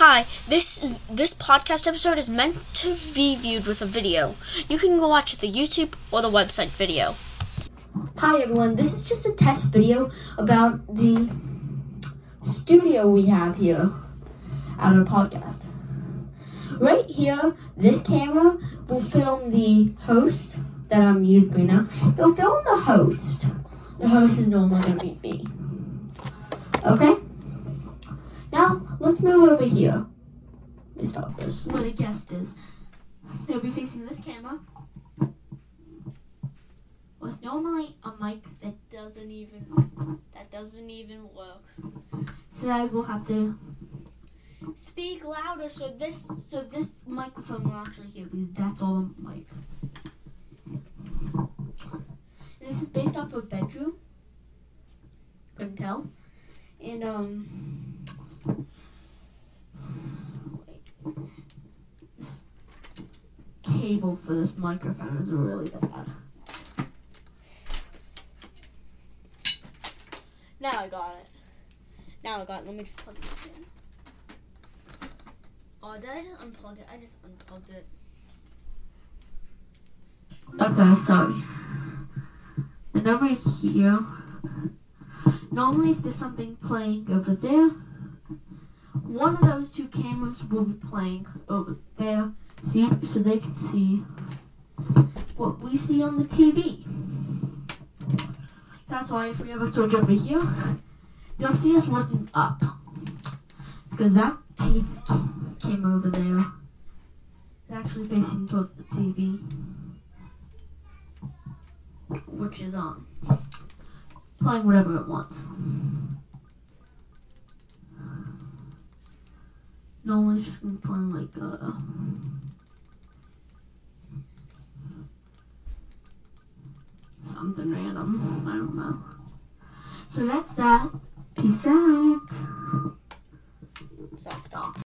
Hi, this podcast episode is meant to be viewed with a video. You can go watch the YouTube or the website video. Hi everyone, this is just a test video about the studio we have here at our podcast. Right here, this camera will film the host that I'm using right now. It'll film the host. The host is normally going to be me. Okay? Now, let's move over here. Let me stop this. Where the guest is. They'll be facing this camera. With normally a mic that doesn't even work. So I will have to speak louder so this microphone will actually hear, because that's all on the mic. This is based off of bedroom. Couldn't tell. And cable for this microphone is really bad. Now I got it. Let me just plug this in. Oh, did I just unplug it? I just unplugged it. Okay, sorry. And over here, normally if there's something playing over there, one of those two cameras will be playing over there, see, so they can see what we see on the TV. That's why if we ever switch over here, you'll see us looking up, because that TV came over there. It's actually facing towards the TV, which is on, playing whatever it wants. Normally just gonna be playing like something random, I don't know. So that's that. Peace out. Stop.